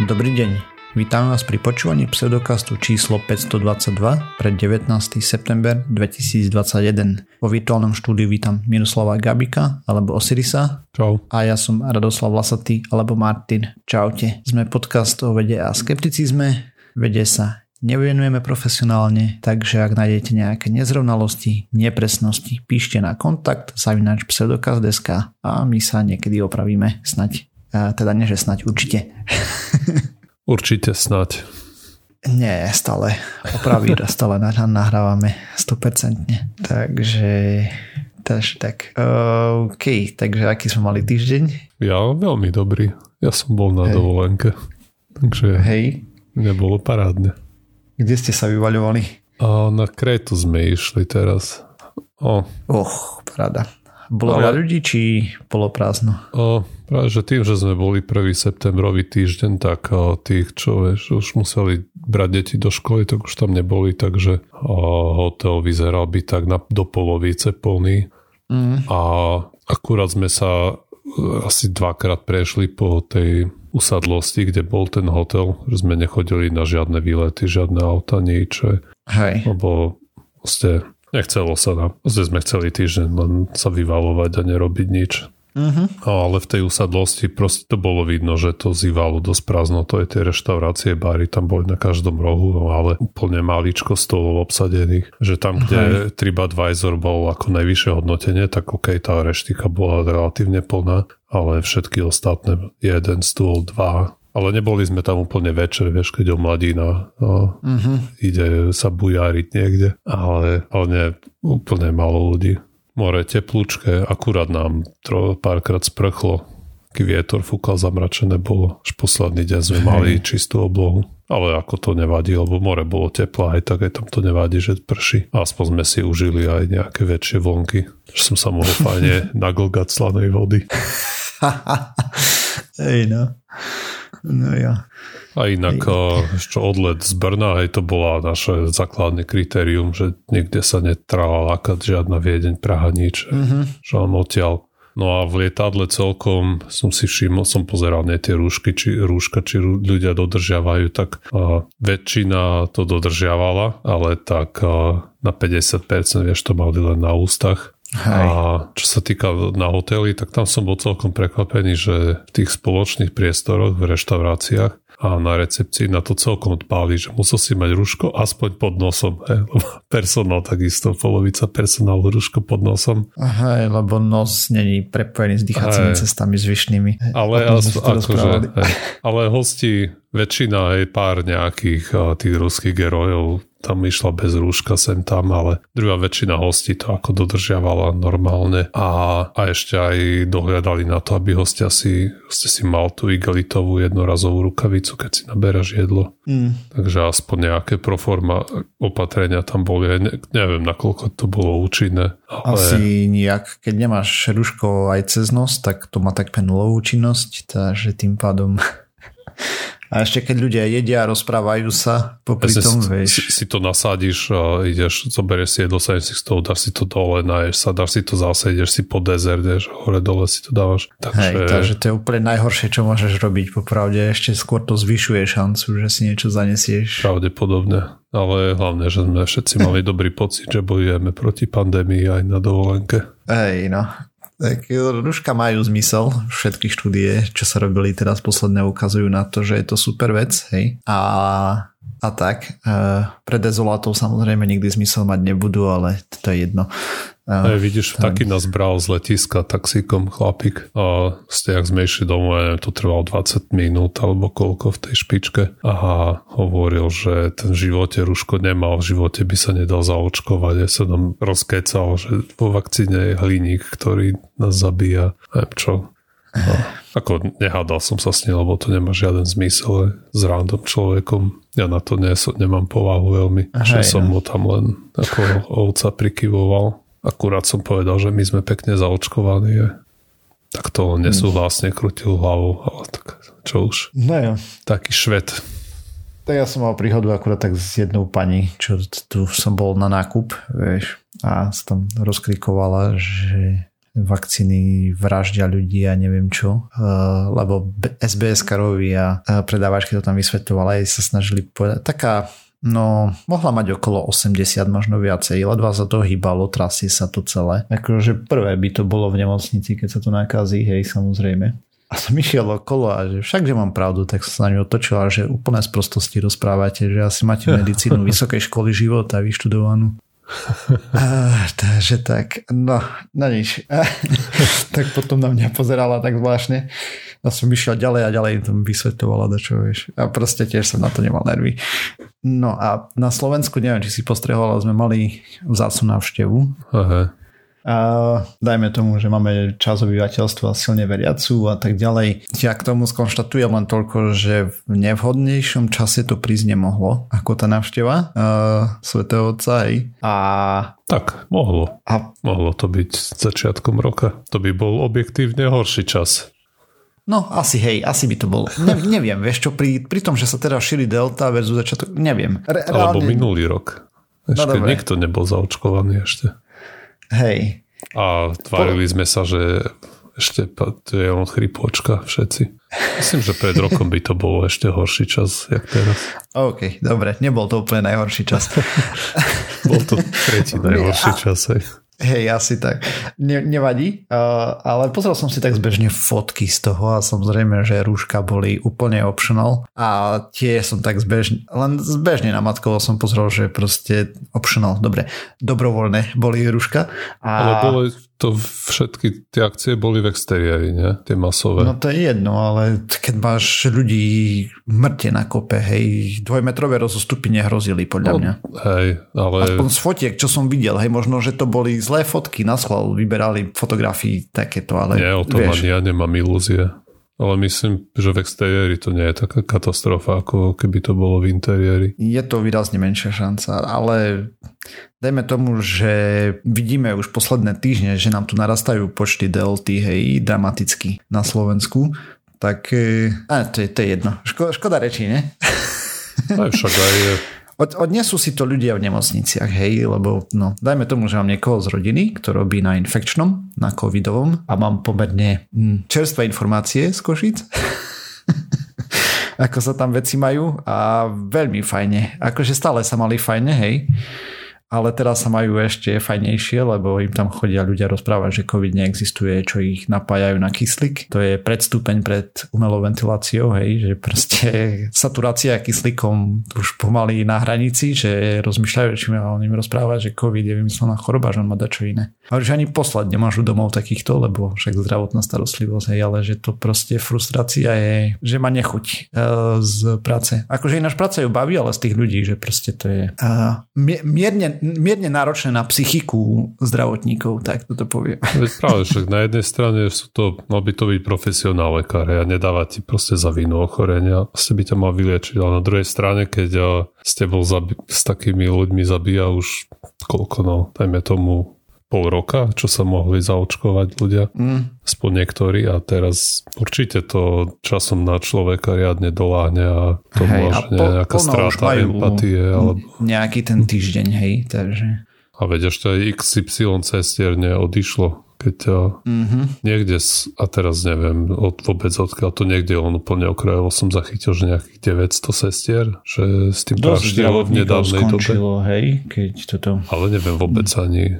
Dobrý deň, vítam vás pri počúvaní pseudokastu číslo 522 pre 19. september 2021. Po virtuálnom štúdiu vítam Miroslava Gabika alebo Osirisa. Čau. A ja som Radoslav Vlasaty alebo Martin. Čaute. Sme podcast o vede a skepticizme. Vede sa nevenujeme profesionálne, takže ak nájdete nejaké nezrovnalosti, nepresnosti, píšte na kontakt@pseudokast.sk a my sa niekedy opravíme snať. Teda nie, že snať, určite. Určite snať. Nie, stále. Opraví, stále nahrávame 100%. Takže tak. OK, takže aký sme mali týždeň? Ja veľmi dobrý. Ja som bol na dovolenke. Takže nebolo parádne. Kde ste sa vyvaľovali? Na Krétu sme išli teraz. Paráda. Bolo veľa ľudí, či bolo prázdno? Práve, že tým, že sme boli prvý septembrový týždeň, tak tých, čo vieš, už museli brať deti do školy, tak už tam neboli, takže hotel vyzeral by tak do polovice plný. A akurát sme sa asi dvakrát prešli po tej usadlosti, kde bol ten hotel, že sme nechodili na žiadne výlety, žiadne auta, niečo. Hej. Lebo ste... Nechcelo sa nám. Zde sme chceli týždeň len sa vyvalovať a nerobiť nič. Ale v tej usadlosti proste to bolo vidno, že to zývalo dosť prázdno. To je tie reštaurácie, bary tam boli na každom rohu, ale úplne maličko stolov obsadených. Že tam, kde TripAdvisor bol ako najvyššie hodnotenie, tak tá reštika bola relatívne plná, ale všetky ostatné, jeden stôl, dva. Ale neboli sme tam úplne večer, vieš, keď o mladina ide sa bujáriť niekde. Ale nie, úplne malo ľudí. More teplúčke, akurát nám párkrát sprchlo. Vietor fúkal, zamračené bolo. Až posledný deň sme mali čistú oblohu. Ale ako to nevadí, lebo more bolo teplé, aj tak aj tam to nevadí, že prší. A aspoň sme si užili aj nejaké väčšie vlnky. Že som sa mohol fajne naglgať slanej vody. No ja. A inak, čo odlet z Brna, to bola naše základné kritérium, že nikde sa netrala lákať žiadna Viedeň, Praha, nič. Že mám odtiaľ. No a v lietadle celkom som si všimol, som pozeral nie tie rúška, či ľudia dodržiavajú, tak väčšina to dodržiavala, ale tak na 50% vieš, to mali len na ústach. Hej. A čo sa týka na hoteli, tak tam som bol celkom prekvapený, že v tých spoločných priestoroch, v reštauráciách a na recepcii na to celkom dbali, že musel si mať rúško aspoň pod nosom. Lebo personál takisto, polovica personálu rúško pod nosom. Aha, lebo nos není prepojený s dýchacími cestami zvyšnými. Ale hosti, väčšina pár nejakých tých ruských gerojov tam išla bez rúška sem tam, ale druhá väčšina hostí to ako dodržiavala normálne a ešte aj dohľadali na to, aby hostia si mal tú igelitovú jednorazovú rukavicu, keď si naberaš jedlo. Takže aspoň nejaké proforma opatrenia tam boli. Neviem, nakoľko to bolo účinné. Ale... Asi nejak, keď nemáš rúško aj cez nos, tak to má tak nulovú účinnosť, takže tým pádom... A ešte keď ľudia jedia a rozprávajú sa popri tom, vieš. Si to nasadiš, ideš, zoberieš si jedlo, sadeš si z toho, dáš si to dole, naješ sa, dáš si to zase, ideš si po dezert, ideš hore dole si to dávaš. Takže to je úplne najhoršie, čo môžeš robiť popravde. Ešte skôr to zvyšuje šancu, že si niečo zanesieš. Pravdepodobne. Ale hlavne, že sme všetci mali dobrý pocit, že bojujeme proti pandémii aj na dovolenke. Tak rúška majú zmysel, všetky štúdie, čo sa robili teraz posledné, ukazujú na to, že je to super vec, hej. A tak, pre dezolátov samozrejme nikdy zmysel mať nebudú, ale to je jedno. Vidíš, taký nás bral z letiska taxíkom chlapík. Jak sme išli domov, to trvalo 20 minút alebo koľko v tej špičke. A hovoril, že ten v živote rúško nemal, v živote by sa nedal zaočkovať. Ja sa nám rozkecal, že po vakcíne je hliník, ktorý nás zabíja. Neviem čo. Ako nehádal som sa s ním, lebo to nemá žiaden zmysel s random človekom. Ja na to nemám povahu veľmi. Som ho tam len ako ovca prikyvoval. Akurát som povedal, že my sme pekne zaočkovaní. Tak to nesúhlasne krútil hlavou. Ale tak čo už. No jo. Taký šved. Tak ja som mal príhodu akurát tak s jednou pani, čo tu som bol na nákup, vieš, a som tam rozkrikovala, že vakcíny vraždia ľudí a neviem čo, lebo SBS-karovi a predávačky to tam vysvetľovali, aj sa snažili povedať. Taká, no, mohla mať okolo 80, možno viacej, ledva sa to hýbalo, trasie sa to celé. Akože prvé by to bolo v nemocnici, keď sa to nakazí, hej, samozrejme. A som išiel okolo a že však, že mám pravdu, tak som sa na ňu otočil a že úplne z prostosti rozprávate, že asi máte medicínu vysokej školy života vyštudovanú. Takže tak, no nič. Tak potom na mňa pozerala tak zvláštne. A som išiel ďalej a ďalej to vysvetovala, dačo, vieš. A proste tiež som na to nemal nervy. No a na Slovensku, neviem, či si postrehovala, sme mali vzácnu návštevu. Aha. A dajme tomu, že máme čas obyvateľstva silne veriacu a tak ďalej. Ja k tomu skonštatujem len toľko, že v nevhodnejšom čase to prísť nemohlo, ako tá návšteva svätého Otca. Tak, mohlo. Mohlo to byť začiatkom roka. To by bol objektívne horší čas. No, asi by to bolo. Neviem, vieš čo, pri tom, že sa teda šíri delta versus začiatok, neviem. Alebo minulý rok. Ešte nikto nebol zaočkovaný ešte. Hej. A tvárili sme sa, že ešte je len chrypočka všetci. Myslím, že pred rokom by to bolo ešte horší čas, jak teraz. OK, dobre. Nebol to úplne najhorší čas. Bol to tretí najhorší čas. Hej, asi tak. Nevadí. Ale pozrel som si tak zbežne fotky z toho a samozrejme, že rúška boli úplne optional. A tie som tak zbežne namatkoval som pozrel, že proste optional. Dobre. Dobrovoľné boli rúška. Ale bolo to všetky tie akcie boli v exteriéri, nie? Tie masové. No to je jedno, ale keď máš ľudí mŕte na kope, hej, dvojmetrové rozostupy nehrozili podľa mňa. Hej, ale... Aspoň z fotiek, čo som videl, hej, možno, že to boli zlé fotky, naschvál vyberali fotografii takéto, ale nie, o tom vieš. Ja nemám ilúzie. Ale myslím, že v exteriéri to nie je taká katastrofa, ako keby to bolo v interiéri. Je to výrazne menšia šanca, ale dajme tomu, že vidíme už posledné týždne, že nám tu narastajú počty delty, hej, dramaticky na Slovensku, tak to je jedno. Škoda rečí, ne? Aj však aj je. Odnesú si to ľudia v nemocniciach, hej, lebo no, dajme tomu, že mám niekoho z rodiny, kto robí na infekčnom, na covidovom a mám pomerne čerstvé informácie z Košic, ako sa tam veci majú a veľmi fajne, akože stále sa mali fajne, hej, ale teraz sa majú ešte fajnejšie, lebo im tam chodia ľudia rozprávať, že covid neexistuje, čo ich napájajú na kyslík, to je predstupeň pred umelou ventiláciou, hej, že proste saturácia kyslíkom už pomaly na hranici, že rozmýšľajú, či ma o ním rozpráva, že covid je vymyslená choroba, že on má dačo iné. A už ani poslať nemáš domov takýchto, lebo však zdravotná starostlivosť, hej, ale že to proste frustrácia je, že má nechuť z práce. Akože ináč práca ju baví, ale z tých ľudí, že proste to je mierne náročné na psychiku zdravotníkov, tak toto poviem. Práve však na jednej strane sú to, mal by to byť profesionál lekár a nedávať ti proste za vinu ochorenia. Proste by ťa mal vyliečiť, ale na druhej strane, keď s tebou s takými ľuďmi zabíja už dajme tomu pol roka, čo sa mohli zaočkovať ľudia, aspoň niektorí a teraz určite to časom na človeka riadne doláhne a to môže nejaká strata empatie. Alebo... Nejaký ten týždeň, hej, takže... A veď ešte aj XY cestierne odišlo, keď niekde, a teraz neviem vôbec odkiaľ, to niekde on úplne okrajovo som zachytil, že nejakých 900 sestier, že s tým praštilo v nedávnej dobe. Hej, keď toto... Ale neviem vôbec ani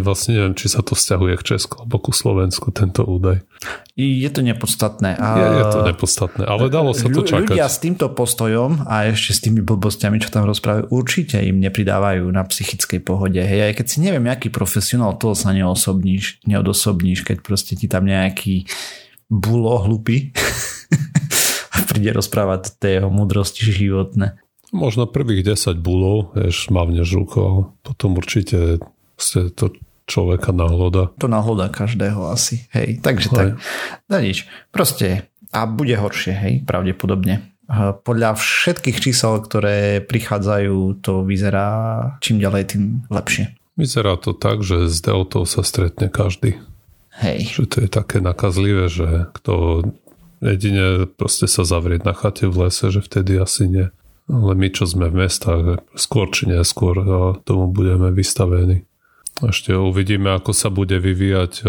vlastne neviem, či sa to vzťahuje k Česku alebo ku Slovensku, tento údaj. Je to nepodstatné. Je to nepodstatné, ale dalo sa to čakať. Ľudia s týmto postojom a ešte s tými blbostiami, čo tam rozprávajú, určite im nepridávajú na psychickej pohode. Hej, aj keď si neviem, aký profesionál, toho sa neodosobníš, keď proste ti tam nejaký bulo hlupý a príde rozprávať tie jeho múdrosti životné. Možno prvých 10 bulov, vieš, mávne žúko, potom určite... Proste to človeka nahloda. To nahloda každého asi, hej. Takže tak, na nič. Proste a bude horšie, hej, pravdepodobne. Podľa všetkých čísel, ktoré prichádzajú, to vyzerá čím ďalej, tým lepšie. Vyzerá to tak, že s deltou sa stretne každý. Hej. Že to je také nakazlivé, že kto jedine proste sa zavrieť na chate v lese, že vtedy asi nie. Ale my, čo sme v mestách, skôr či neskôr tomu budeme vystavení. Ešte uvidíme, ako sa bude vyvíjať.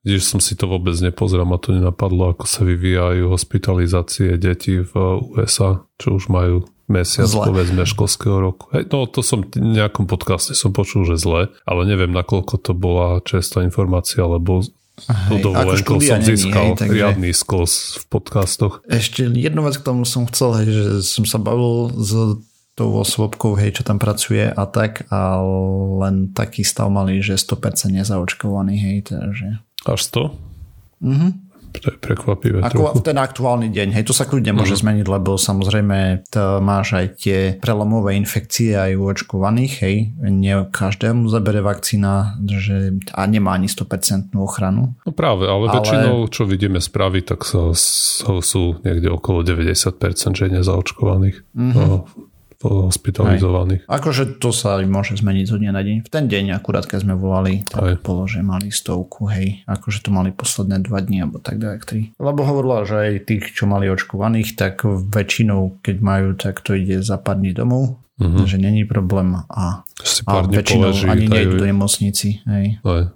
Tiež som si to vôbec nepozeral, ma to nenapadlo, ako sa vyvíjajú hospitalizácie detí v USA, čo už majú mesiac, povedzme, školského roku. Hej, no to som v nejakom podcaste som počul, že zle, ale neviem, nakoľko to bola čestá informácia, lebo hej, ako som získal hej, riadný skos v podcastoch. Ešte jednu vec k tomu som chcel, hej, že som sa bavil s tou osobkou, hej, čo tam pracuje a tak, a len taký stav mali, že 100% nezaočkovaný, hej, takže... Až 100? Mhm. To je prekvapivé. Ako v ten aktuálny deň, hej, to sa kľudne môže zmeniť, lebo samozrejme máš aj tie prelomové infekcie aj u očkovaných, hej, nie každému zabere vakcína, že a nemá ani 100% ochranu. No práve, ale väčšinou, čo vidíme správy, tak sú niekde okolo 90%, že nezaočkovaných. Mhm. No. Hospitalizovaných. Aj. Akože to sa môže zmeniť zo dňa na deň. V ten deň akurát, keď sme volali, tak bolo, že mali 100, hej. Akože to mali posledné 2 dni, alebo tak dajak 3. Lebo hovorila, že aj tých, čo mali očkovaných, tak väčšinou, keď majú, tak to ide za pár dní domov. Mm-hmm. Takže není problém. A väčšinou poleží, ani nejdu do nemocnici. Hej. Aj.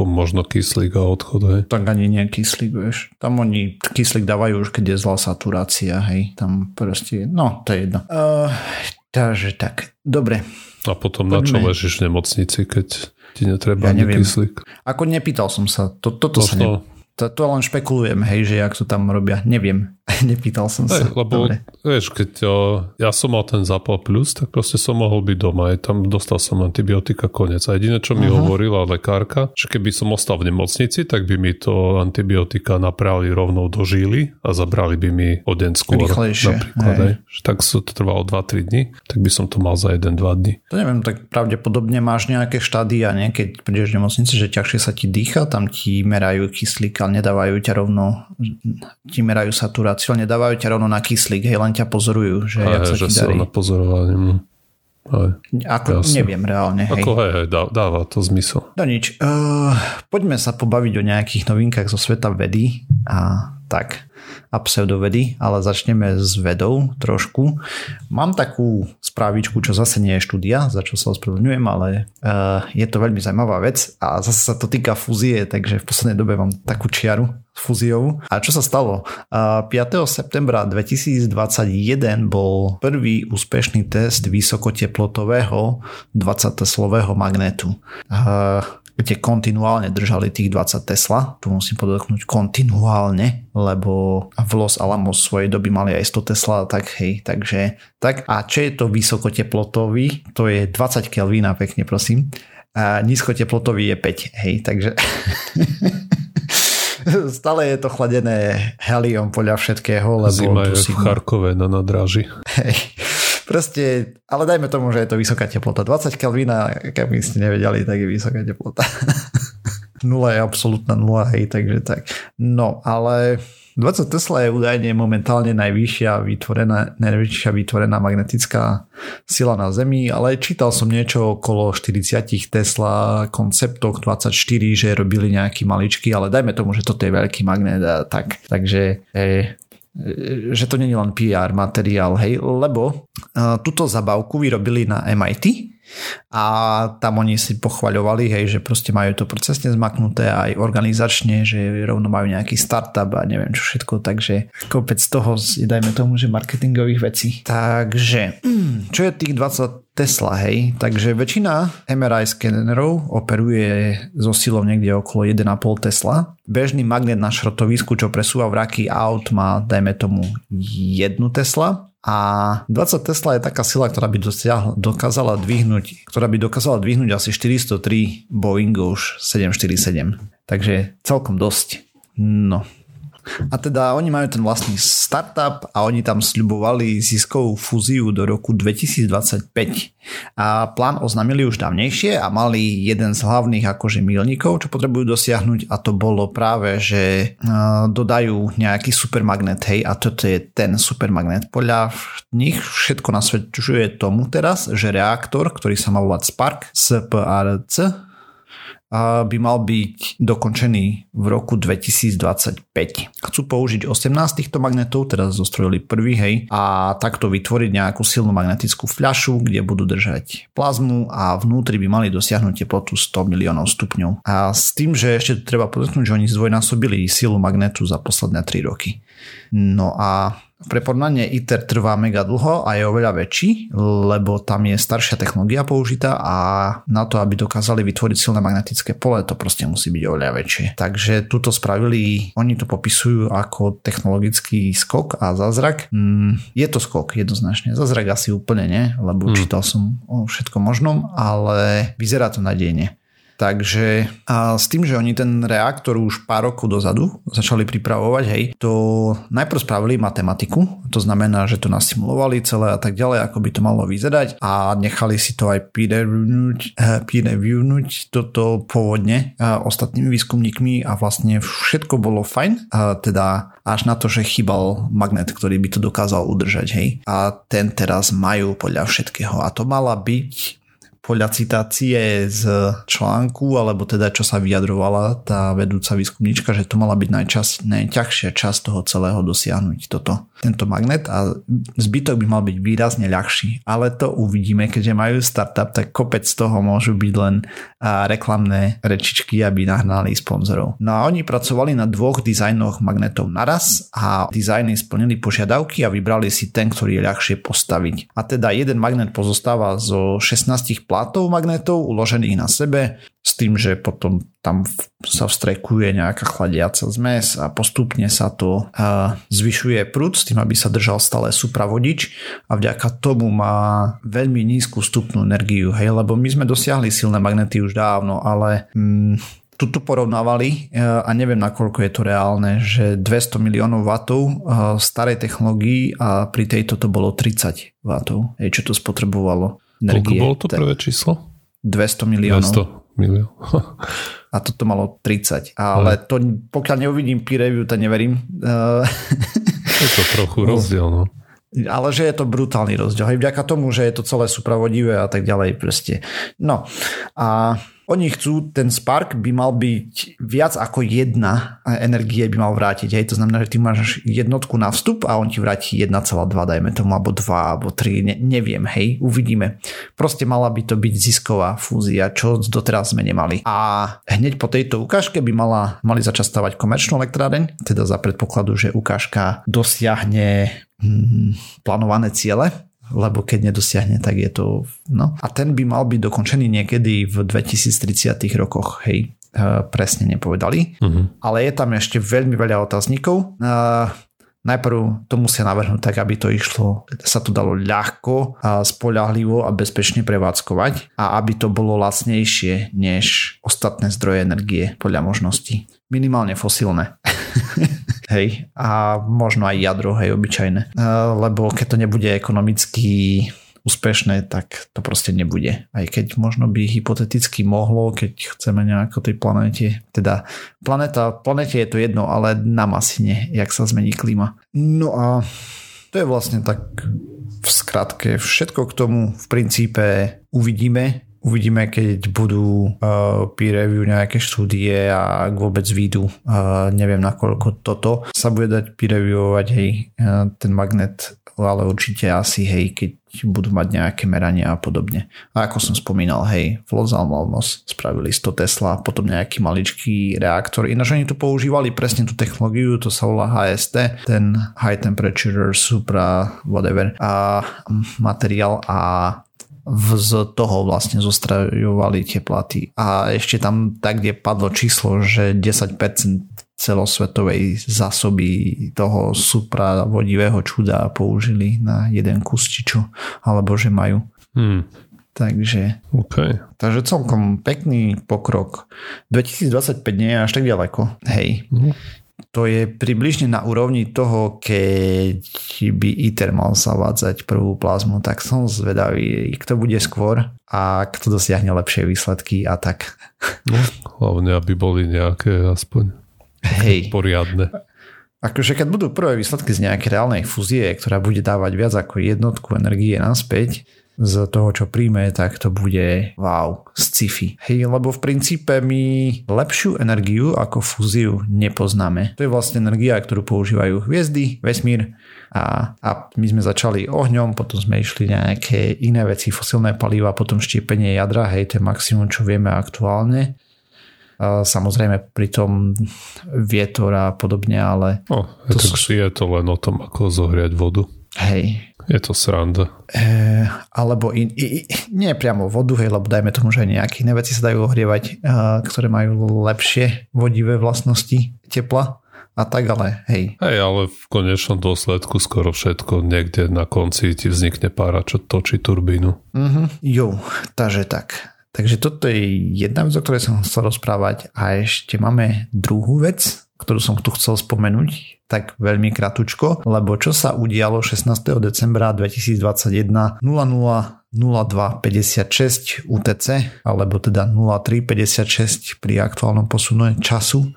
Možno kyslík a odchod, hej. Tak ani nie kyslík, vieš. Tam oni kyslík dávajú už, keď je zlá saturácia, hej. Tam proste, no, to je jedno. Takže tak, dobre. A potom na čo ležíš v nemocnici, keď ti netreba ani kyslík? Ako nepýtal som sa. Toto sa nepýtal. To len špekulujem, hej, že jak to tam robia. Neviem, nepýtal som sa. Hej, lebo dobre. Vieš, keď ja som mal ten zápal plus, tak proste som mohol byť doma. Aj tam dostal som antibiotika, konec. A jediné, čo mi hovorila lekárka, že keby som ostal v nemocnici, tak by mi to antibiotika naprali rovnou do žily a zabrali by mi o deň skôr. Rýchlejšie. Napríklad, hej. Tak to trvalo 2-3 dní, tak by som to mal za 1-2 dní. To neviem, tak pravdepodobne máš nejaké štádia, nie? Keď prídeš v nemocnici, že ťažšie sa ti dýcha, tam ti merajú kyslík, nedávajú ťa rovno, ti merajú saturáciu, ale nedávajú ťa rovno na kyslík, hej, len ťa pozorujú, že aj, jak sa že ti darí. Ako jasne. Neviem reálne, hej. Ako hej, dáva to zmysel. No nič, poďme sa pobaviť o nejakých novinkách zo sveta vedy a tak, a pseudovedy, ale začneme s vedou trošku. Mám takú správičku, čo zase nie je štúdia, za čo sa ospravedlňujem, ale je to veľmi zaujímavá vec a zase sa to týka fúzie, takže v poslednej dobe mám takú čiaru fúziou. A čo sa stalo? 5. septembra 2021 bol prvý úspešný test vysokoteplotového 20-teslového magnetu. Kde kontinuálne držali tých 20 Tesla. Tu musím podotknúť kontinuálne, lebo v Los Alamos svojej doby mali aj 100 Tesla, tak hej, takže tak. A čo je to vysokoteplotový? To je 20 Kelvína, pekne prosím. A nízkoteplotový je 5, hej, takže... Stále je to chladené heliom podľa všetkého, lebo... Zima je v Charkove na nadráži. Hej. Proste, ale dajme tomu, že je to vysoká teplota. 20 Kelvina, keby ste nevedeli, tak je vysoká teplota. 0 je absolútna 0, hej, takže tak. No, ale 20 Tesla je údajne momentálne najvyššia vytvorená magnetická sila na Zemi, ale čítal som niečo okolo 40 Tesla konceptov 24, že robili nejaký maličký, ale dajme tomu, že toto je veľký magnet a tak. Takže... že to nie je len PR materiál, hej, lebo túto zabavku vyrobili na MIT a tam oni si pochvaľovali, hej, že proste majú to procesne zmaknuté aj organizačne, že rovno majú nejaký startup a neviem čo všetko, takže kopec toho, dajme tomu, že marketingových vecí. Takže, čo je tých 20 Tesla, hej, takže väčšina MRI skenerov operuje so silou niekde okolo 1,5 Tesla. Bežný magnet na šrotovisku, čo presúva vraky aut, má, dajme tomu, 1 Tesla. A 20 Tesla je taká sila, ktorá by dokázala dvihnúť asi 403 Boeingov 747. Takže celkom dosť. No. A teda oni majú ten vlastný startup a oni tam sľubovali ziskovú fúziu do roku 2025. A plán oznamili už dávnejšie a mali jeden z hlavných akože milníkov, čo potrebujú dosiahnuť a to bolo práve, že dodajú nejaký supermagnet, hej, a toto je ten supermagnet. Podľa nich všetko nasvedčuje tomu teraz, že reaktor, ktorý sa má volať SPARC, by mal byť dokončený v roku 2025. Chcú použiť 18 týchto magnetov, teraz zostrojili prvý, hej, a takto vytvoriť nejakú silnú magnetickú fľašu, kde budú držať plazmu a vnútri by mali dosiahnuť teplotu 100 miliónov stupňov. A s tým, že ešte treba podotknúť, že oni zdvojnásobili silu magnetu za posledné 3 roky. No a preporovnanie ITER trvá mega dlho a je oveľa väčší, lebo tam je staršia technológia použitá a na to, aby dokázali vytvoriť silné magnetické pole, to proste musí byť oveľa väčšie. Takže tuto spravili, oni to popisujú ako technologický skok a zázrak. Je to skok jednoznačne, zázrak asi úplne nie, lebo čítal som o všetkom možnom, ale vyzerá to nádejne. Takže a s tým, že oni ten reaktor už pár rokov dozadu začali pripravovať, hej, to najprv spravili matematiku, to znamená, že to nasimulovali celé a tak ďalej, ako by to malo vyzerať a nechali si to aj peer reviewnuť toto pôvodne ostatnými výskumníkmi a vlastne všetko bolo fajn, teda až na to, že chýbal magnet, ktorý by to dokázal udržať, hej. A ten teraz majú podľa všetkého a to mala byť podľa citácie z článku, alebo teda čo sa vyjadrovala tá vedúca výskumníčka, že to mala byť najťažšia časť toho celého dosiahnuť tento magnet a zbytok by mal byť výrazne ľahší. Ale to uvidíme, keďže majú startup, tak kopec z toho môžu byť len reklamné rečičky, aby nahnali sponzorov. No a oni pracovali na 2 dizajnoch magnetov naraz a dizajny splnili požiadavky a vybrali si ten, ktorý je ľahšie postaviť. A teda jeden magnet pozostáva zo 16 plátov magnetov uložených na sebe s tým, že potom tam sa vstrekuje nejaká chladiaca zmes a postupne sa to zvyšuje prúd s tým, aby sa držal stále supravodič a vďaka tomu má veľmi nízku vstupnú energiu, hej, lebo my sme dosiahli silné magnety už dávno, ale tuto porovnávali a neviem, nakoľko je to reálne, že 200 miliónov wattov v starej technológii a pri tejto to bolo 30 wattov, hej, čo to spotrebovalo. Koľko bolo to prvé číslo? 200 miliónov. 200 miliónov. A toto malo 30. Ale to, pokiaľ neuvidím peer review, to neverím. Je to trochu rozdiel, no. Ale že je to brutálny rozdiel. Hej, vďaka tomu, že je to celé supravodivé a tak ďalej proste. No a oni chcú, ten Spark by mal byť viac ako jedna energie by mal vrátiť. Hej, to znamená, že ty máš jednotku na vstup a on ti vráti 1,2, dajme tomu, alebo 2, alebo 3, neviem, hej, uvidíme. Proste mala by to byť zisková fúzia, čo doteraz sme nemali. A hneď po tejto ukážke by mali začať stavať komerčnú elektráreň, teda za predpokladu, že ukážka dosiahne plánované ciele. Lebo keď nedosiahne, tak je to... No. A ten by mal byť dokončený niekedy v 2030 rokoch, hej. Presne nepovedali. Ale je tam ešte veľmi veľa otáznikov. Najprv to musia navrhnúť tak, aby to išlo, sa to dalo ľahko, spoľahlivo a bezpečne prevádzkovať a aby to bolo lacnejšie než ostatné zdroje energie podľa možností. Minimálne fosílne. Hej, a možno aj jadro, hej, obyčajné. Lebo keď to nebude ekonomicky úspešné, tak to proste nebude. Aj keď možno by hypoteticky mohlo, keď chceme nejako tej planéte. Teda planéte je to jedno, ale nám asi nie, jak sa zmení klíma. No a to je vlastne tak v skratke všetko k tomu. V princípe uvidíme, keď budú peer review nejaké štúdie a vôbec výjdu. Neviem, nakoľko toto sa bude dať peer reviewovať, hej, ten magnet, ale určite asi, hej, keď budú mať nejaké merania a podobne. A ako som spomínal, hej, Flozal Malmos spravili 100 Tesla, potom nejaký maličký reaktor. Ináč oni tu používali presne tú technológiu, to sa volá HST, ten High Temperature Supra whatever a materiál a z toho vlastne zostrajovali tie platy. A ešte tam tak, kde padlo číslo, že 10% celosvetovej zásoby toho supravodivého čuda použili na jeden kus čičo, alebo že majú. Takže celkom pekný pokrok. 2025 nie je až tak ďaleko. Hej. To je približne na úrovni toho, keď by ITER mal zavádzať prvú plazmu, tak som zvedavý, kto bude skôr a kto dosiahne lepšie výsledky a tak. No, hlavne, aby boli nejaké aspoň poriadne. Akože keď budú prvé výsledky z nejakej reálnej fúzie, ktorá bude dávať viac ako jednotku energie naspäť, z toho, čo príjme, tak to bude wow, sci-fi. Hej, lebo v princípe my lepšiu energiu ako fúziu nepoznáme. To je vlastne energia, ktorú používajú hviezdy, vesmír a my sme začali ohňom, potom sme išli nejaké iné veci, fosilné paliva, potom štiepenie jadra, hej, to je maximum, čo vieme aktuálne. Samozrejme pritom vietor a podobne, ale... No, je to len o tom, ako zohriať vodu. Hej. Je to sranda. Alebo nie priamo vodu, hej, lebo dajme tomu, že aj nejaké iné veci sa dajú ohrievať, ktoré majú lepšie vodivé vlastnosti tepla a tak, ale hej. Hej, ale v konečnom dôsledku skoro všetko niekde na konci ti vznikne pára, čo točí turbínu. Jo, takže tak. Takže toto je jedna vec, o ktorej som chcel rozprávať a ešte máme druhú vec, ktorú som tu chcel spomenúť, tak veľmi kratučko, lebo čo sa udialo 16. decembra 2021 00:02:56 UTC, alebo teda 03:56 pri aktuálnom posune času,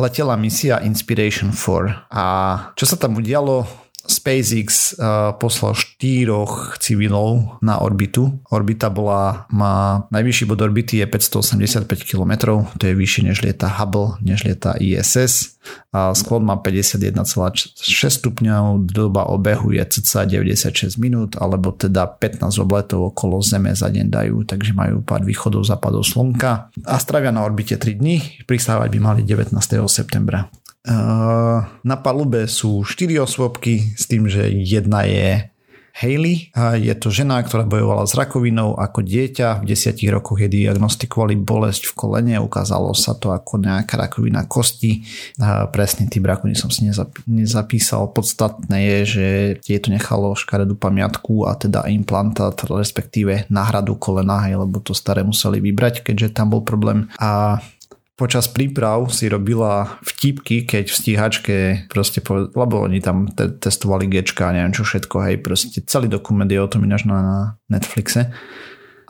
letela misia Inspiration4 a čo sa tam udialo? SpaceX poslal 4 civilov na orbitu. Orbita má najvyšší bod orbity je 585 km, to je vyššie než lieta Hubble, než lieta ISS. Sklon má 51,6 stupňov, doba obehu je cca 96 minút, alebo teda 15 obletov okolo Zeme za deň dajú, takže majú pár východov, západov slnka. A strávia na orbite 3 dní, pristávať by mali 19. septembra. Na palube sú 4 osôbky s tým, že jedna je Haley, je to žena, ktorá bojovala s rakovinou ako dieťa, v 10 rokoch jej diagnostikovali bolesť v kolene, ukázalo sa to ako nejaká rakovina kosti, presný typ rakoviny som si nezapísal, podstatné je, že jej to nechalo škaredú pamiatku a teda implantát, respektíve náhradu kolena, lebo to staré museli vybrať, keďže tam bol problém. A počas príprav si robila vtipky, keď v stíhačke proste lebo oni tam testovali Gčka a neviem čo všetko, hej, proste celý dokument je o tom ináč na Netflixe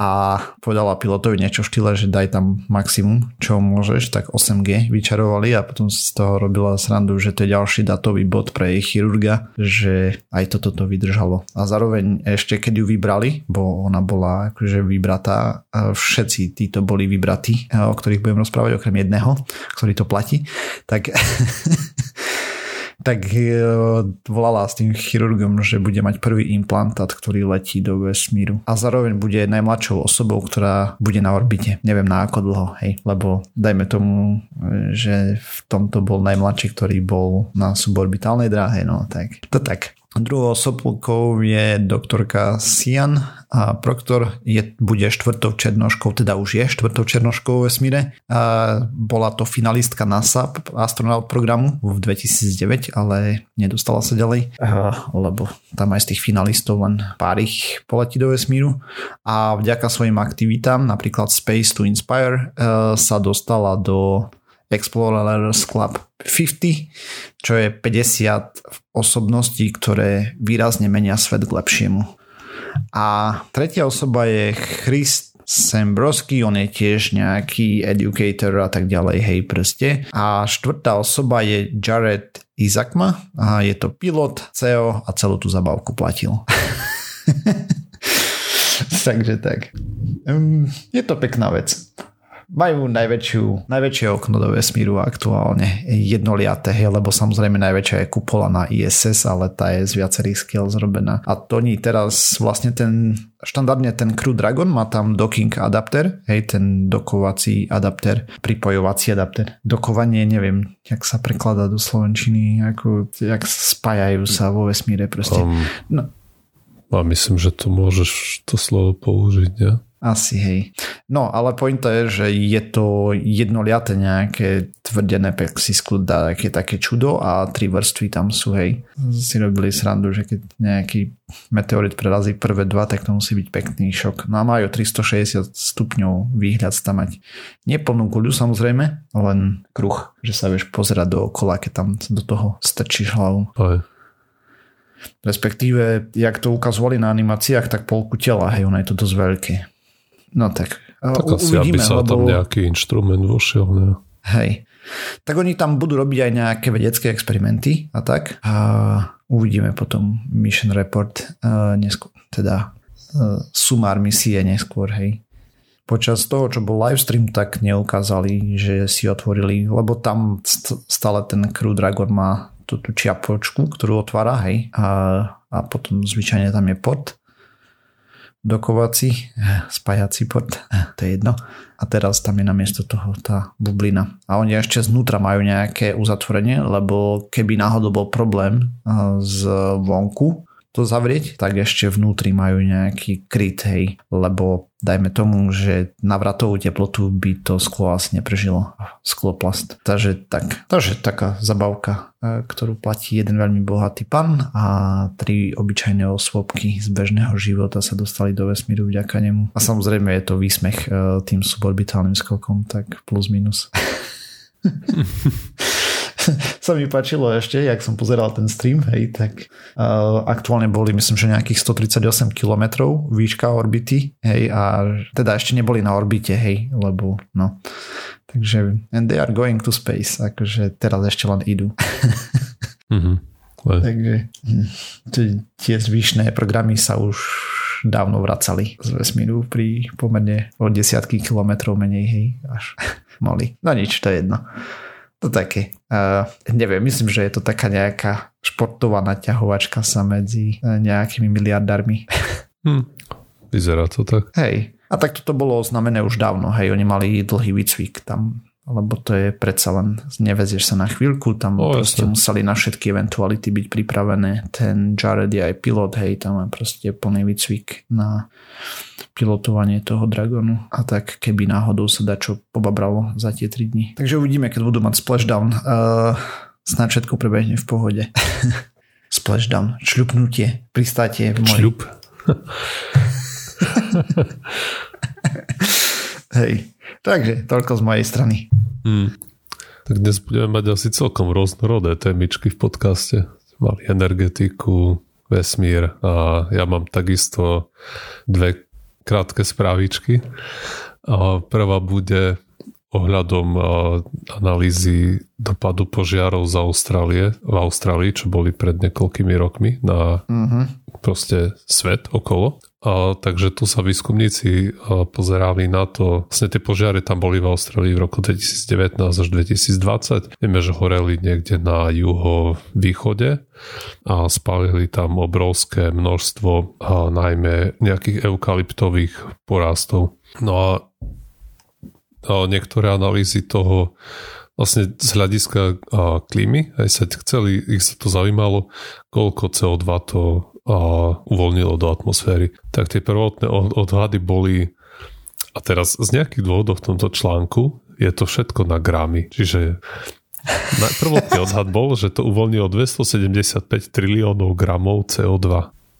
a povedala pilotovi niečo v štýle, že daj tam maximum, čo môžeš, tak 8G vyčarovali a potom z toho robila srandu, že to je ďalší datový bod pre jej chirurga, že aj toto vydržalo. A zároveň ešte keď ju vybrali, bo ona bola akože vybratá, všetci títo boli vybratí, o ktorých budem rozprávať, okrem jedného, ktorý to platí, tak tak volala s tým chirurgom, že bude mať prvý implantát, ktorý letí do vesmíru. A zároveň bude najmladšou osobou, ktorá bude na orbite. Neviem na ako dlho, hej, lebo dajme tomu, že v tomto bol najmladší, ktorý bol na suborbitálnej dráhe, no tak. To tak. Druhou osobou je doktorka Sian a proktor bude štvrtou černoškou, teda už je štvrtou černoškou v vesmíre. Bola to finalistka NASA astronaut programu v 2009, ale nedostala sa ďalej, lebo tam aj z tých finalistov len pár ich poletí do vesmíru. A vďaka svojim aktivitám, napríklad Space to Inspire, sa dostala do Explorer's Club 50, čo je 50 osobností, ktoré výrazne menia svet k lepšiemu. A tretia osoba je Chris Sembroski, on je tiež nejaký educator a tak ďalej, hej, proste. A štvrtá osoba je Jared Isaacman, a je to pilot, CEO a celú tú zabavku platil. Takže tak. Je to pekná vec. Majú najväčšie okno do vesmíru aktuálne, jednoliaté, hej, lebo samozrejme najväčšia je kupola na ISS, ale tá je z viacerých skiel zrobená. A to nie teraz vlastne štandardne ten Crew Dragon má tam docking adapter, hej, ten dokovací adapter, pripojovací adapter. Dokovanie, neviem, jak sa prekladá do slovenčiny, ako jak spájajú sa vo vesmíre proste. No. A myslím, že tu môžeš to slovo použiť, ne? Asi, hej. No, ale pointa je, že je to jednoliate nejaké tvrdené pexisko, také čudo a 3 vrstvy tam sú, hej. Si robili srandu, že keď nejaký meteorit prerazí prvé 2, tak to musí byť pekný šok. No a majú 360 stupňov výhľad tam mať. Neplnú guľu samozrejme, len kruh, že sa vieš pozerať dookola, keď tam do toho strčíš hlavu. Aj. Respektíve, jak to ukazovali na animáciách, tak polku tela, hej, ona je to dosť veľké. No tak. Tak asi, aby sa tam nejaký inštrument vošiel, ne? Hej. Tak oni tam budú robiť aj nejaké vedecké experimenty a tak. A uvidíme potom mission report neskôr. Teda sumár misie neskôr, hej. Počas toho, čo bol livestream, tak neukázali, že si otvorili, lebo tam stále ten Crew Dragon má tú čiapočku, ktorú otvára, hej, a potom zvyčajne tam je port dokovací, spájací port, to je jedno. A teraz tam je namiesto toho tá bublina. A oni ešte znútra majú nejaké uzatvorenie, lebo keby náhodou bol problém z vonku to zavrieť, tak ešte vnútri majú nejaký kryt, hej. Lebo dajme tomu, že navratovú teplotu by to sklo asi neprežilo. Skloplast. Takže taká zabavka, ktorú platí jeden veľmi bohatý pán a tri obyčajné osôbky z bežného života sa dostali do vesmíru vďaka nemu. A samozrejme je to výsmech tým suborbitálnym skokom, tak plus minus. Sa mi páčilo ešte, jak som pozeral ten stream, hej, tak aktuálne boli, myslím, že nejakých 138 km výška orbity, hej, a teda ešte neboli na orbite, hej, lebo no, takže and they are going to space, akože teraz ešte len idú. Takže tie zvyšné programy sa už dávno vracali z vesmíru pri pomerne o desiatky kilometrov menej, hej, až mali. No nič, to je jedno. To také. Neviem, myslím, že je to taká nejaká športová naťahovačka sa medzi nejakými miliardármi. Vyzerá to tak. Hej. A tak toto bolo oznámené už dávno. Hej, oni mali dlhý výcvik tam. Lebo to je predsa len, nevezieš sa na chvíľku. Tam proste museli na všetky eventuality byť pripravené. Ten Jared je aj pilot. Hej, tam má proste plný výcvik na pilotovanie toho Dragonu a tak keby náhodou sa dačo pobabralo za tie 3 dni. Takže uvidíme, keď budú mať splashdown. Snáď všetko prebehne v pohode. Splashdown, čľupnutie, pristátie v mori. Čľup. Hej, takže toľko z mojej strany. Tak dnes budeme mať asi celkom rôznorodé témičky v podcaste. Mali energetiku, vesmír a ja mám takisto dve krátke správičky. Prvá bude ohľadom analýzy dopadu požiarov z Austrálie, v Austrálii, čo boli pred niekoľkými rokmi na proste svet okolo. Takže tu sa výskumníci pozerali na to, vlastne tie požiare tam boli v Austrálii v roku 2019 až 2020. Vieme, že horeli niekde na juhovýchode a spálili tam obrovské množstvo najmä nejakých eukalyptových porastov. No a niektoré analýzy toho vlastne z hľadiska klímy, aj sa chceli, ich sa to zaujímalo, koľko CO2 to a uvoľnilo do atmosféry. Tak tie prvotné odhady boli, a teraz z nejakých dôvodov v tomto článku je to všetko na gramy. Čiže prvotný odhad bol, že to uvoľnilo 275 triliónov gramov CO2.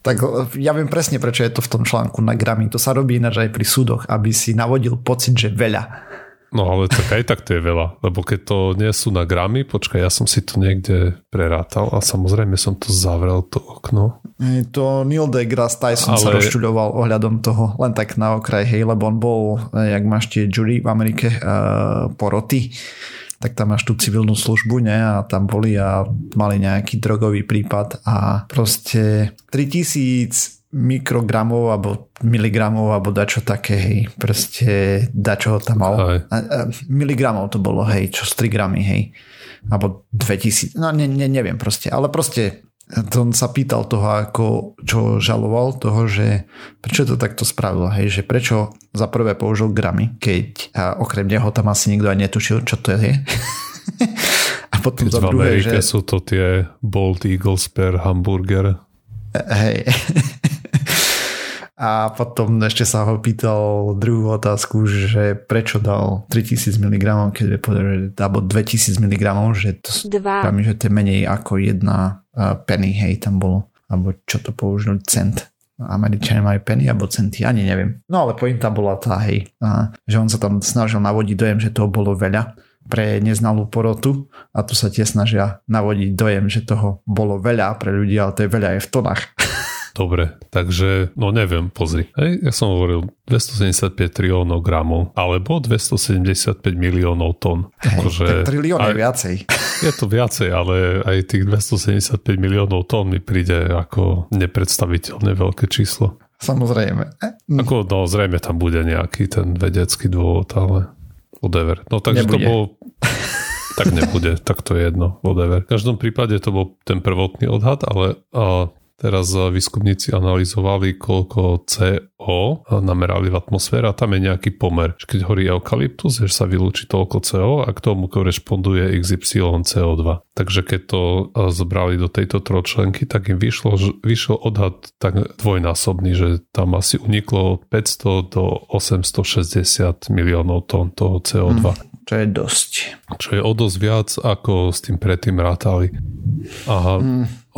Tak ja viem presne, prečo je to v tom článku na gramy. To sa robí ináč aj pri súdoch, aby si navodil pocit, že veľa. No ale tak aj tak to je veľa, lebo keď to nie sú na gramy, počkaj, ja som si to niekde prerátal a samozrejme som to zavrel, to okno. To Neil deGrasse Tyson sa rozčuľoval ohľadom toho, len tak na okraj, hej, lebo on bol, jak máš tie jury v Amerike, poroty, tak tam máš tú civilnú službu, ne? A tam boli a mali nejaký drogový prípad a proste 3000 mikrogramov alebo miligramov alebo dačo také, hej, proste dačoho tam malo. Miligramov to bolo, hej, čo z 3 gramy, hej. Alebo 2000, no neviem proste, ale proste on sa pýtal toho, ako, čo žaloval toho, že prečo to takto spravilo, hej, že prečo za prvé použil gramy, keď okrem neho tam asi nikto aj netušil, čo to je. A potom keď za druhé, v Amerike že sú to tie Bald Eagles per hamburger. Hej. A potom ešte sa ho pýtal druhú otázku, že prečo dal 3000 mg, keď povedal, alebo 2000 mg, že to je menej ako 1 penny, hej, tam bolo. Alebo čo to použil, cent. Američania majú penny alebo centy, ani neviem. No ale pointa bola tá, hej, že on sa tam snažil navodiť dojem, že toho bolo veľa pre neznalú porotu a tu sa tie snažia navodiť dojem, že toho bolo veľa pre ľudí, ale to je veľa aj v tonách. Dobre, takže, no neviem, pozri. Hej, ja som hovoril 275 triliónov gramov, alebo 275 miliónov tón. Akože, tak trilión je viacej. Je to viacej, ale aj tých 275 miliónov tón mi príde ako nepredstaviteľne veľké číslo. Samozrejme. Ako, no zrejme tam bude nejaký ten vedecký dôvod, ale whatever. No takže to bolo... Tak nebude, tak to je jedno, whatever. V každom prípade to bol ten prvotný odhad, ale teraz výskumníci analyzovali, koľko CO namerali v atmosfére a tam je nejaký pomer. Keď horí eukalyptus, sa vylúči toľko CO a k tomu korešponduje XY CO2. Takže keď to zbrali do tejto tročlenky, tak im vyšlo odhad tak dvojnásobný, že tam asi uniklo od 500 do 860 miliónov tón toho CO2. Čo je dosť. Čo je o dosť viac, ako s tým predtým rátali. A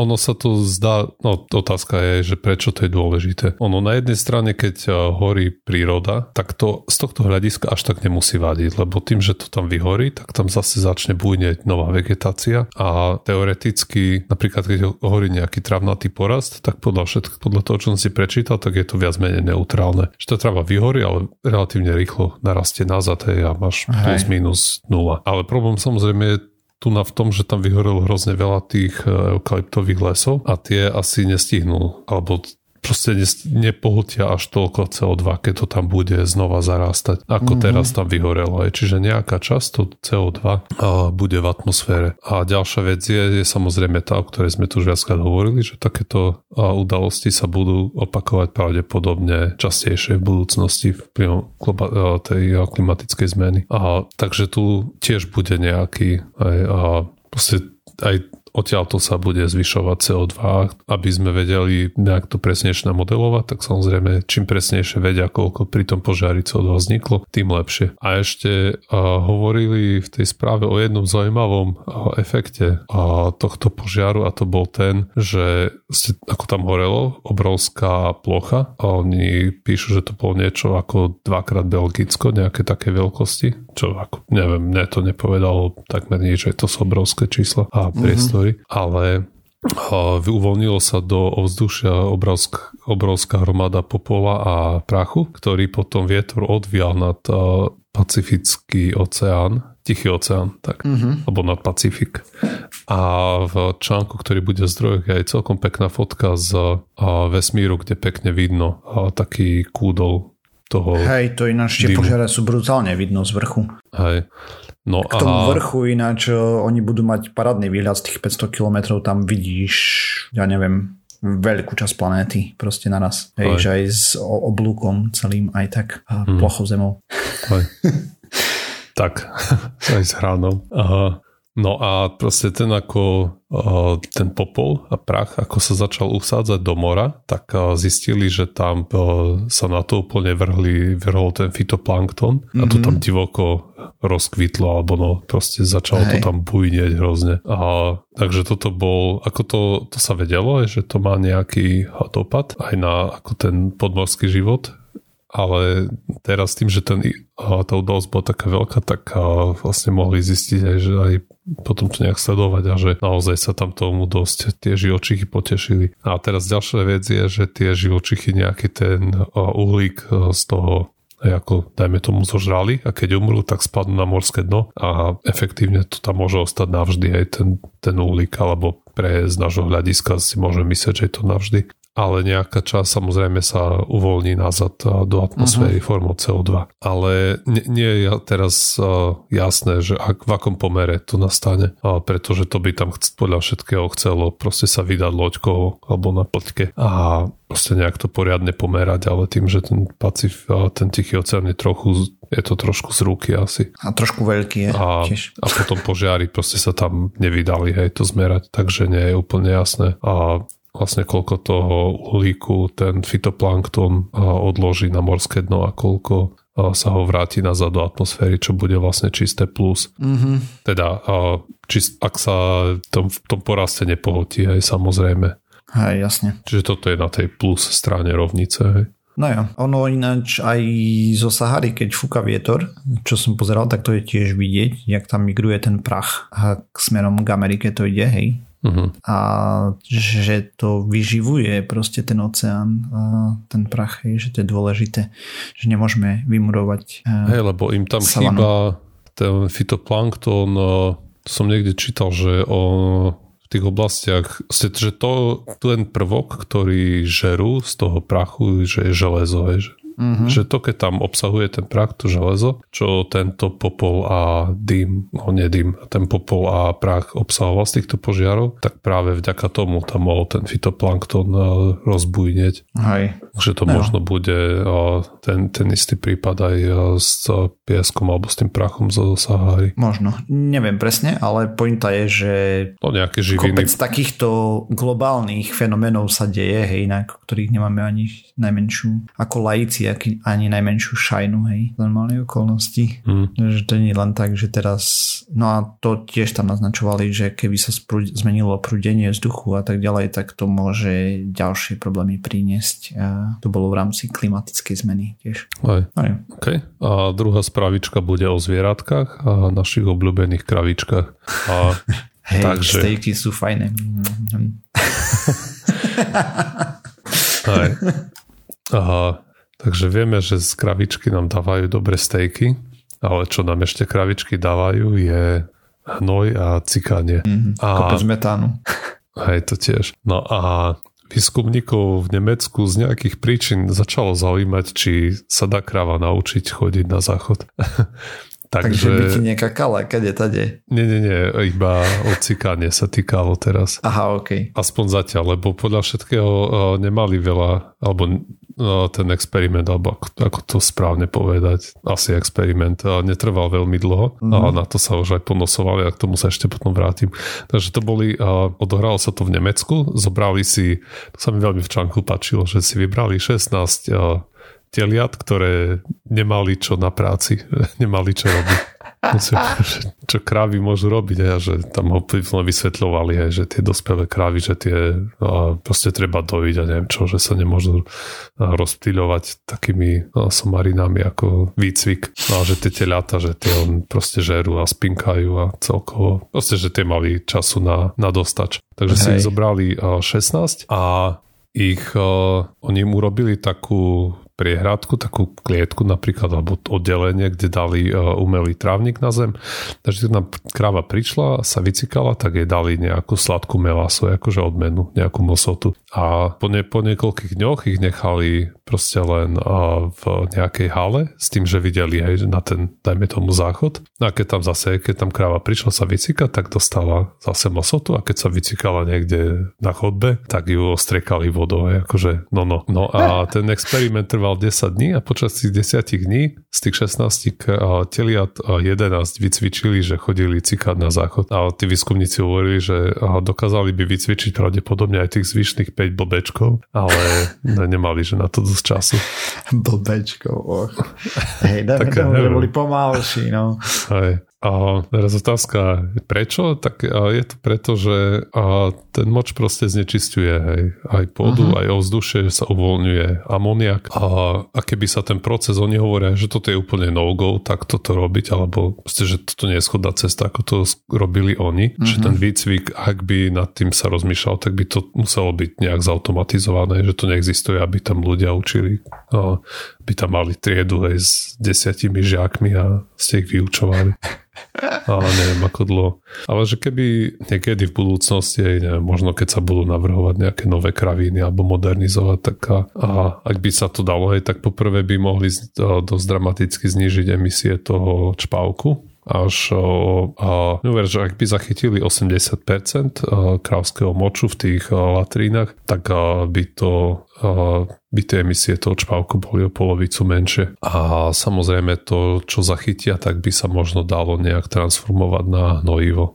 ono sa to zdá, no otázka je, že prečo to je dôležité. Ono na jednej strane, keď horí príroda, tak to z tohto hľadiska až tak nemusí vadiť, lebo tým, že to tam vyhorí, tak tam zase začne bujneť nová vegetácia a teoreticky, napríklad keď horí nejaký travnatý porast, tak podľa toho, čo som si prečítal, tak je to viac menej neutrálne. Že tá trava vyhorí, ale relatívne rýchlo narastie nazad a máš plus minus nula. Ale problém samozrejme je tu na v tom, že tam vyhorelo hrozne veľa tých eukalyptových lesov a tie asi nestihnú, alebo proste nepohltia až toľko CO2, keď to tam bude znova zarástať, ako teraz tam vyhorelo. Čiže nejaká časť to CO2 bude v atmosfére. A ďalšia vec je samozrejme tá, o ktorej sme tu už viackrát hovorili, že takéto udalosti sa budú opakovať pravdepodobne častejšie v budúcnosti vplyvom tej klimatickej zmeny. Takže tu tiež bude nejaký odtiaľto sa bude zvyšovať CO2, aby sme vedeli nejak to presnejšie namodelovať, tak samozrejme čím presnejšie vedia, koľko pri tom požiari CO2 vzniklo, tým lepšie. A ešte hovorili v tej správe o jednom zaujímavom efekte tohto požiaru, a to bol ten, že ako tam horelo obrovská plocha, a oni píšu, že to bolo niečo ako 2-krát Belgicko, nejaké také veľkosti, čo ako, neviem, mne to nepovedalo takmer nič, že to sú obrovské čísla a priestor. Ale uvoľnilo sa do ovzdušia obrovská hromada popola a prachu, ktorý potom vietor odvial nad Pacifický oceán, Tichý oceán, tak, alebo nad Pacifik. A v článku, ktorý bude v zdrojoch, je celkom pekná fotka z vesmíru, kde pekne vidno taký kúdol toho. Hej, to ináč tie požiare sú brutálne vidno z vrchu. Hej. No k tomu vrchu ináč oni budú mať parádny výhľad z tých 500 kilometrov, tam vidíš, ja neviem, veľkú časť planéty proste naraz. Hej, že aj s oblúkom celým aj tak a plochou zemou. Tak, aj s hranou. Aha. No a proste ten popol a prach, ako sa začal usádzať do mora, tak zistili, že tam sa na to úplne vrhol ten fytoplankton a to tam divoko rozkvitlo, alebo no proste začalo to tam bujnieť hrozne. Takže toto bol, ako to sa vedelo, že to má nejaký dopad aj na ako ten podmorský život. Ale teraz tým, že tá udalosť bola taká veľká, tak vlastne mohli zistiť aj, že aj potom to nejak sledovať a že naozaj sa tam tomu dosť tie živočichy potešili. A teraz ďalšia vec je, že tie živočichy nejaký ten uhlík z toho ako dajme tomu zožrali a keď umrú, tak spadnú na morské dno a efektívne to tam môže ostať navždy aj ten uhlík, alebo z nášho hľadiska si môžeme myslieť, že je to navždy. Ale nejaká časť samozrejme sa uvoľní nazad do atmosféry formou CO2. Ale nie je teraz jasné, že v akom pomere to nastane, pretože to by tam podľa všetkého chcelo proste sa vydať loďkou alebo na plťke a proste nejak to poriadne pomerať, ale tým, že ten Tichý oceán je to trošku z ruky asi. A trošku veľký je tiež. A potom požiari proste sa tam nevydali, hej, to zmerať, takže nie je úplne jasné. A vlastne koľko toho uhlíku ten fytoplankton odloží na morské dno a koľko sa ho vráti nazad do atmosféry, čo bude vlastne čisté plus. Teda, ak sa v tom poraste nepohltí, hej, samozrejme. Hej, jasne. Čiže toto je na tej plus strane rovnice, hej. No jo, ono ináč aj zo Sahary, keď fúka vietor, čo som pozeral, tak to je tiež vidieť, jak tam migruje ten prach a k smerom k Amerike to ide, hej. A že to vyživuje proste ten oceán, ten prach, že to je dôležité, že nemôžeme vymurovať lebo im tam savanu. Chýba ten fytoplankton, som niekde čítal, že tých oblastiach, že to len prvok, ktorý žerú z toho prachu, že je železo, že že to, keď tam obsahuje ten prach, to železo, čo tento popol a dym, no nie dym, ten popol a prach obsahoval z týchto požiarov, tak práve vďaka tomu tam mohol ten fitoplankton rozbujneť. Hej. Takže to možno bude ten istý prípad aj s pieskom alebo s tým prachom zo Sahary. Možno. Neviem presne, ale pointa je, že no nejaké živiny. Kopec takýchto globálnych fenoménov sa deje, hej, na ktorých nemáme ani najmenšiu, ako laici ani najmenšiu šajnu, hej, len malé okolnosti. Že to nie je len tak, že teraz, no a to tiež tam naznačovali, že keby sa zmenilo prúdenie vzduchu a tak ďalej, tak to môže ďalšie problémy priniesť. A to bolo v rámci klimatickej zmeny tiež. Okay. A druhá spravička bude o zvieratkách a našich obľúbených kravičkách. A hej, takže... stejky sú fajné. Hej. Aha. Takže vieme, že z kravičky nám dávajú dobré stejky, ale čo nám ešte kravičky dávajú je hnoj a cikanie. Kopec metánu. Hej, to tiež. No a výskumníkov v Nemecku z nejakých príčin začalo zaujímať, či sa dá krava naučiť chodiť na záchod. Takže by ti nekakala, kade tade? Nie, iba odcikanie sa týkalo teraz. Aha, okej. Okay. Aspoň zatiaľ, lebo podľa všetkého nemali veľa, alebo ten experiment, alebo ako to správne povedať, asi experiment netrval veľmi dlho, a na to sa už aj ponosovali a k tomu sa ešte potom vrátim. Takže to boli, odohralo sa to v Nemecku, zobrali si, to sa mi veľmi v článku páčilo, že si vybrali 16 teliat, ktoré nemali čo na práci, nemali čo robiť. Čo krávy môžu robiť, že tam ho vysvetľovali, že tie dospelé krávy, že tie proste treba dojiť a neviem čo, že sa nemôžu rozptýľovať takými somarinami ako výcvik. A že tie teliata, že tie on proste žerú a spinkajú a celkovo proste, že tie mali času na dostač. Takže si ich zobrali 16 a ich oni im urobili takú priehradku, takú klietku napríklad, alebo oddelenie, kde dali umelý trávnik na zem. Takže keď nám kráva prišla, sa vycikala, tak jej dali nejakú sladkú melasu, akože odmenu, nejakú mosotu. A po niekoľkých dňoch ich nechali proste len v nejakej hale, s tým, že videli, hej, na ten, dajme tomu, záchod. A keď tam kráva prišla sa vycikať, tak dostala zase mosotu a keď sa vycikala niekde na chodbe, tak ju ostriekali vodou, hej, akože no. A ten experiment trval 10 dní a počas tých 10 dní z tých 16 teliat 11 vycvičili, že chodili cikať na záchod. A tí výskumníci hovorili, že dokázali by vycvičiť pravdepodobne aj tých zvyšných 5 blbečkov, ale nemali, že na to dosť času. Blbečkov, Hej, dajme tomu, že boli pomalší, no. Hej. A teraz otázka, prečo? Tak je to preto, že ten moč proste znečisťuje aj pôdu, aj ovzdušie, sa uvoľňuje amoniak a keby sa ten proces, oni hovoria, že toto je úplne no-go, tak toto robiť, alebo proste, že toto nie je schodná cesta, ako to robili oni, že ten výcvik, ak by nad tým sa rozmýšľal, tak by to muselo byť nejak zautomatizované, že to neexistuje, aby tam ľudia učili, by tam mali triedu aj s 10 žiakmi a ste ich vyučovali. Ale neviem, ako dlho. Ale že keby niekedy v budúcnosti, neviem, možno keď sa budú navrhovať nejaké nové kraviny alebo modernizovať, tak ak by sa to dalo, tak poprvé by mohli dosť dramaticky znížiť emisie toho čpavku. Až že ak by zachytili 80% krávskeho moču v tých latrínach, tak by tie emisie toho čpavku boli o polovicu menšie. A samozrejme to, čo zachytia, tak by sa možno dalo nejak transformovať na hnojivo.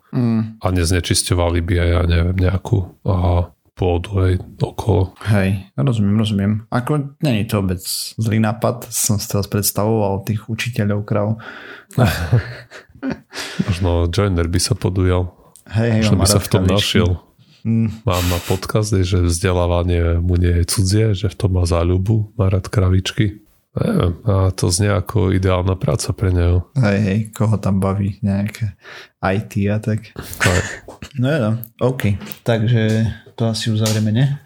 A neznečisťovali by aj, ja neviem, nejakú pôdu aj okolo. Hej, rozumiem. Ako nie je to vôbec zlý nápad, som si teraz predstavoval tých učiteľov kráv. Možno Joiner by sa podujal. Hej, možno by sa v tom našiel. Mám na podcast, že vzdelávanie mu nie je cudzie, že v tom má záľubu, má rád kravičky. A to znie ako ideálna práca pre neho. Hej, koho tam baví nejaké IT a tak. No, OK. Takže to asi uzavrieme, ne?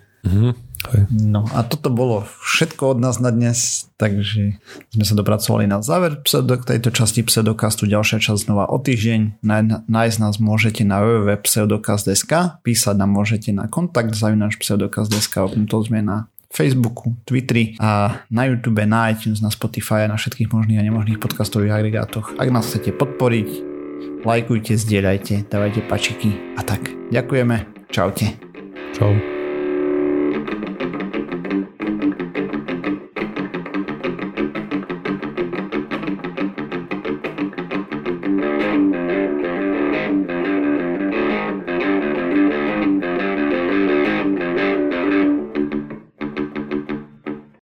Hej. No a toto bolo všetko od nás na dnes, takže sme sa dopracovali na záver tejto časti Pseudokastu. Ďalšia časť znova o týždeň. Nájsť nás môžete na www.pseudokast.sk, písať nám môžete na kontakt@pseudokast.sk, okrem toho sme na Facebooku, Twitteri a na YouTube, na iTunes, na Spotify a na všetkých možných a nemožných podcastových agregátoch. Ak nás chcete podporiť, lajkujte, zdieľajte, dávajte pačiky a tak. Ďakujeme, čaute. Čau.